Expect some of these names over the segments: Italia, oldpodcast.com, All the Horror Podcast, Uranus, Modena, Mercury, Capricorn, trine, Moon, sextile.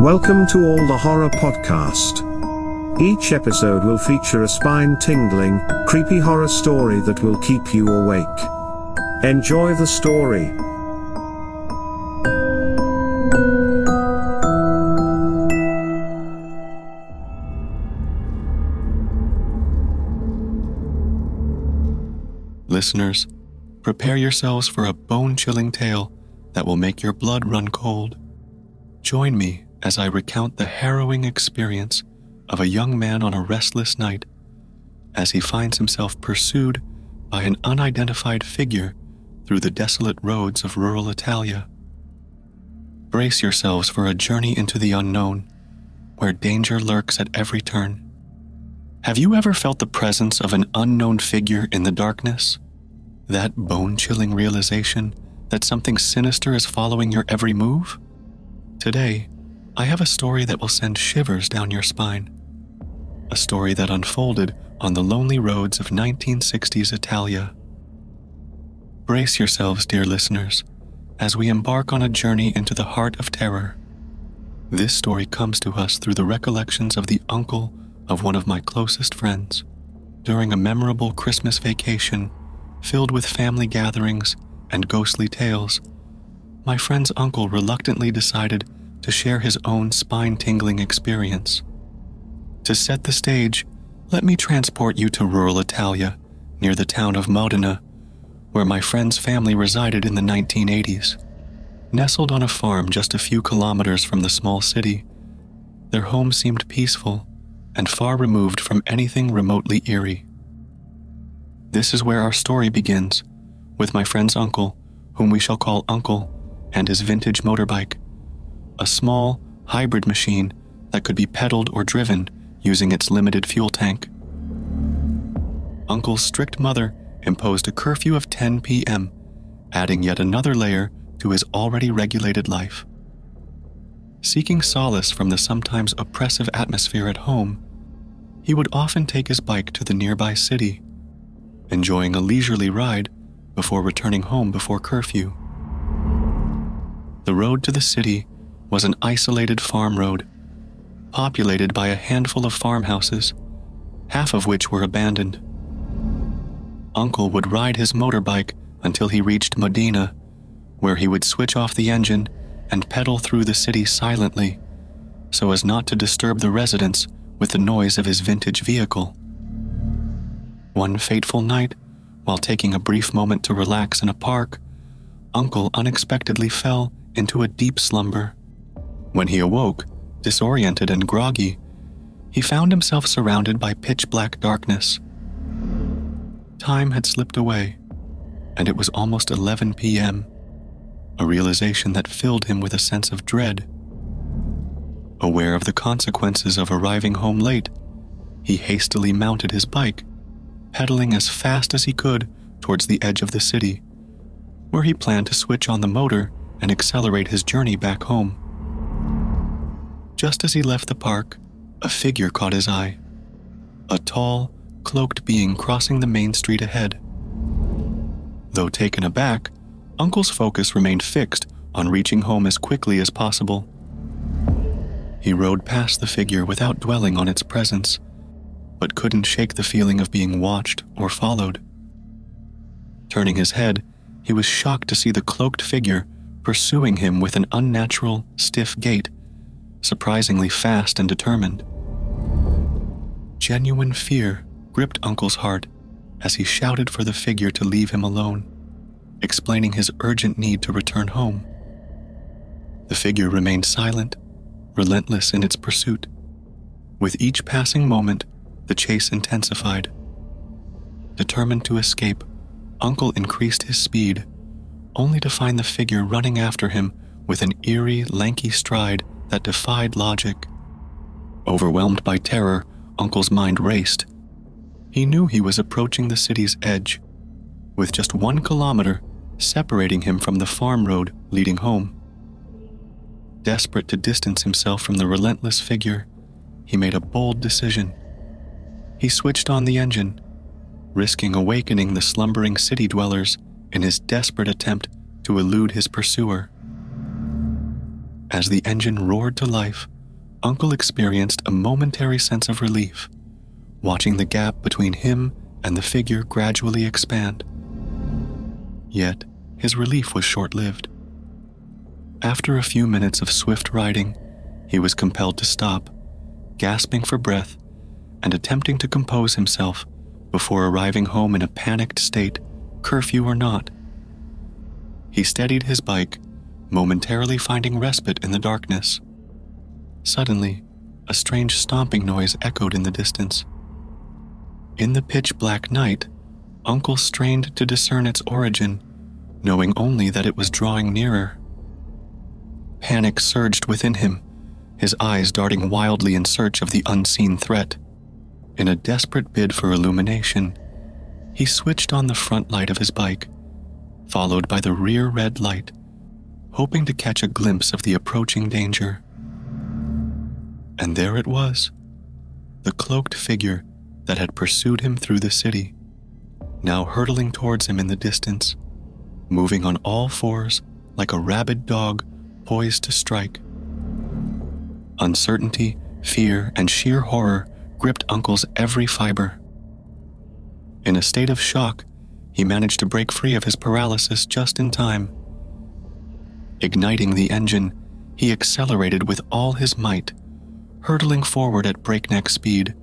Welcome to All the Horror Podcast. Each episode will feature a spine-tingling, creepy horror story that will keep you awake. Enjoy the story. Listeners, prepare yourselves for a bone-chilling tale that will make your blood run cold. Join me as I recount the harrowing experience of a young man on a restless night as he finds himself pursued by an unidentified figure through the desolate roads of rural Italia. Brace yourselves for a journey into the unknown, where danger lurks at every turn. Have you ever felt the presence of an unknown figure in the darkness? That bone-chilling realization that something sinister is following your every move? Today, I have a story that will send shivers down your spine. A story that unfolded on the lonely roads of 1960s Italia. Brace yourselves, dear listeners, as we embark on a journey into the heart of terror. This story comes to us through the recollections of the uncle of one of my closest friends during a memorable Christmas vacation filled with family gatherings and ghostly tales. My friend's uncle reluctantly decided to share his own spine-tingling experience. To set the stage, let me transport you to rural Italia, near the town of Modena, where my friend's family resided in the 1980s. Nestled on a farm just a few kilometers from the small city, their home seemed peaceful and far removed from anything remotely eerie. This is where our story begins, with my friend's uncle, whom we shall call Uncle, and his vintage motorbike, a small, hybrid machine that could be pedaled or driven using its limited fuel tank. Uncle's strict mother imposed a curfew of 10 p.m., adding yet another layer to his already regulated life. Seeking solace from the sometimes oppressive atmosphere at home, he would often take his bike to the nearby city, enjoying a leisurely ride before returning home before curfew. The road to the city was an isolated farm road, populated by a handful of farmhouses, half of which were abandoned. Uncle would ride his motorbike until he reached Modena, where he would switch off the engine and pedal through the city silently, so as not to disturb the residents with the noise of his vintage vehicle. One fateful night, while taking a brief moment to relax in a park, Uncle unexpectedly fell into a deep slumber. When he awoke, disoriented and groggy, he found himself surrounded by pitch-black darkness. Time had slipped away, and it was almost 11 p.m., a realization that filled him with a sense of dread. Aware of the consequences of arriving home late, he hastily mounted his bike, pedaling as fast as he could towards the edge of the city, where he planned to switch on the motor and accelerate his journey back home. Just as he left the park, a figure caught his eye. A tall, cloaked being crossing the main street ahead. Though taken aback, Uncle's focus remained fixed on reaching home as quickly as possible. He rode past the figure without dwelling on its presence, but couldn't shake the feeling of being watched or followed. Turning his head, he was shocked to see the cloaked figure pursuing him with an unnatural, stiff gait, surprisingly fast and determined. Genuine fear gripped Uncle's heart as he shouted for the figure to leave him alone, explaining his urgent need to return home. The figure remained silent, relentless in its pursuit. With each passing moment, the chase intensified. Determined to escape, Uncle increased his speed, only to find the figure running after him with an eerie, lanky stride that defied logic. Overwhelmed by terror, Uncle's mind raced. He knew he was approaching the city's edge, with just 1 kilometer separating him from the farm road leading home. Desperate to distance himself from the relentless figure, he made a bold decision. He switched on the engine, risking awakening the slumbering city dwellers in his desperate attempt to elude his pursuer. As the engine roared to life, Uncle experienced a momentary sense of relief, watching the gap between him and the figure gradually expand. Yet, his relief was short-lived. After a few minutes of swift riding, he was compelled to stop, gasping for breath and attempting to compose himself before arriving home in a panicked state, curfew or not. He steadied his bike, momentarily finding respite in the darkness. Suddenly, a strange stomping noise echoed in the distance. In the pitch-black night, Uncle strained to discern its origin, knowing only that it was drawing nearer. Panic surged within him, his eyes darting wildly in search of the unseen threat. In a desperate bid for illumination, he switched on the front light of his bike, followed by the rear red light, hoping to catch a glimpse of the approaching danger. And there it was, the cloaked figure that had pursued him through the city, now hurtling towards him in the distance, moving on all fours like a rabid dog poised to strike. Uncertainty, fear, and sheer horror gripped Uncle's every fiber. In a state of shock, he managed to break free of his paralysis just in time. Igniting the engine, he accelerated with all his might, hurtling forward at breakneck speed,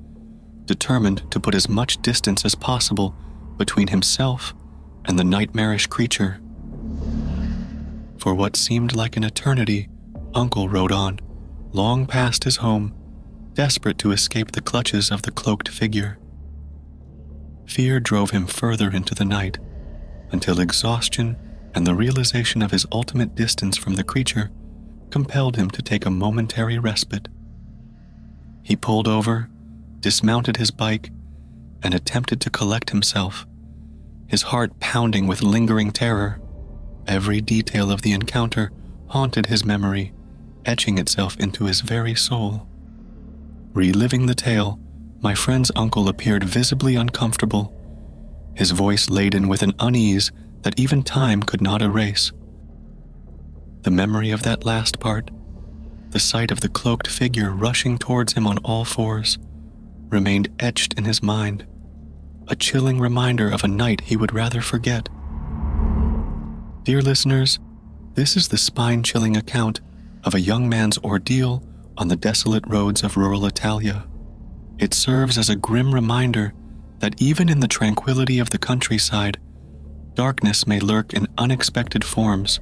determined to put as much distance as possible between himself and the nightmarish creature. For what seemed like an eternity, Uncle rode on, long past his home, desperate to escape the clutches of the cloaked figure. Fear drove him further into the night, until exhaustion and the realization of his ultimate distance from the creature compelled him to take a momentary respite. He pulled over, dismounted his bike, and attempted to collect himself, his heart pounding with lingering terror. Every detail of the encounter haunted his memory, etching itself into his very soul. Reliving the tale, my friend's uncle appeared visibly uncomfortable, his voice laden with an unease that even time could not erase. The memory of that last part, the sight of the cloaked figure rushing towards him on all fours, remained etched in his mind, a chilling reminder of a night he would rather forget. Dear listeners, this is the spine-chilling account of a young man's ordeal on the desolate roads of rural Italia. It serves as a grim reminder that even in the tranquility of the countryside, darkness may lurk in unexpected forms,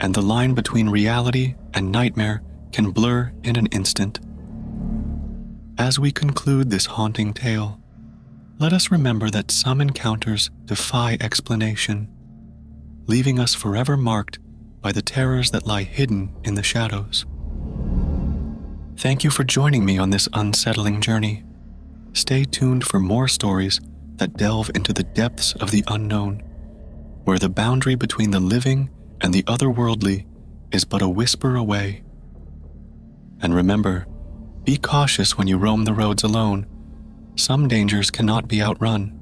and the line between reality and nightmare can blur in an instant. As we conclude this haunting tale, let us remember that some encounters defy explanation, leaving us forever marked by the terrors that lie hidden in the shadows. Thank you for joining me on this unsettling journey. Stay tuned for more stories that delve into the depths of the unknown, where the boundary between the living and the otherworldly is but a whisper away. And remember, be cautious when you roam the roads alone. Some dangers cannot be outrun.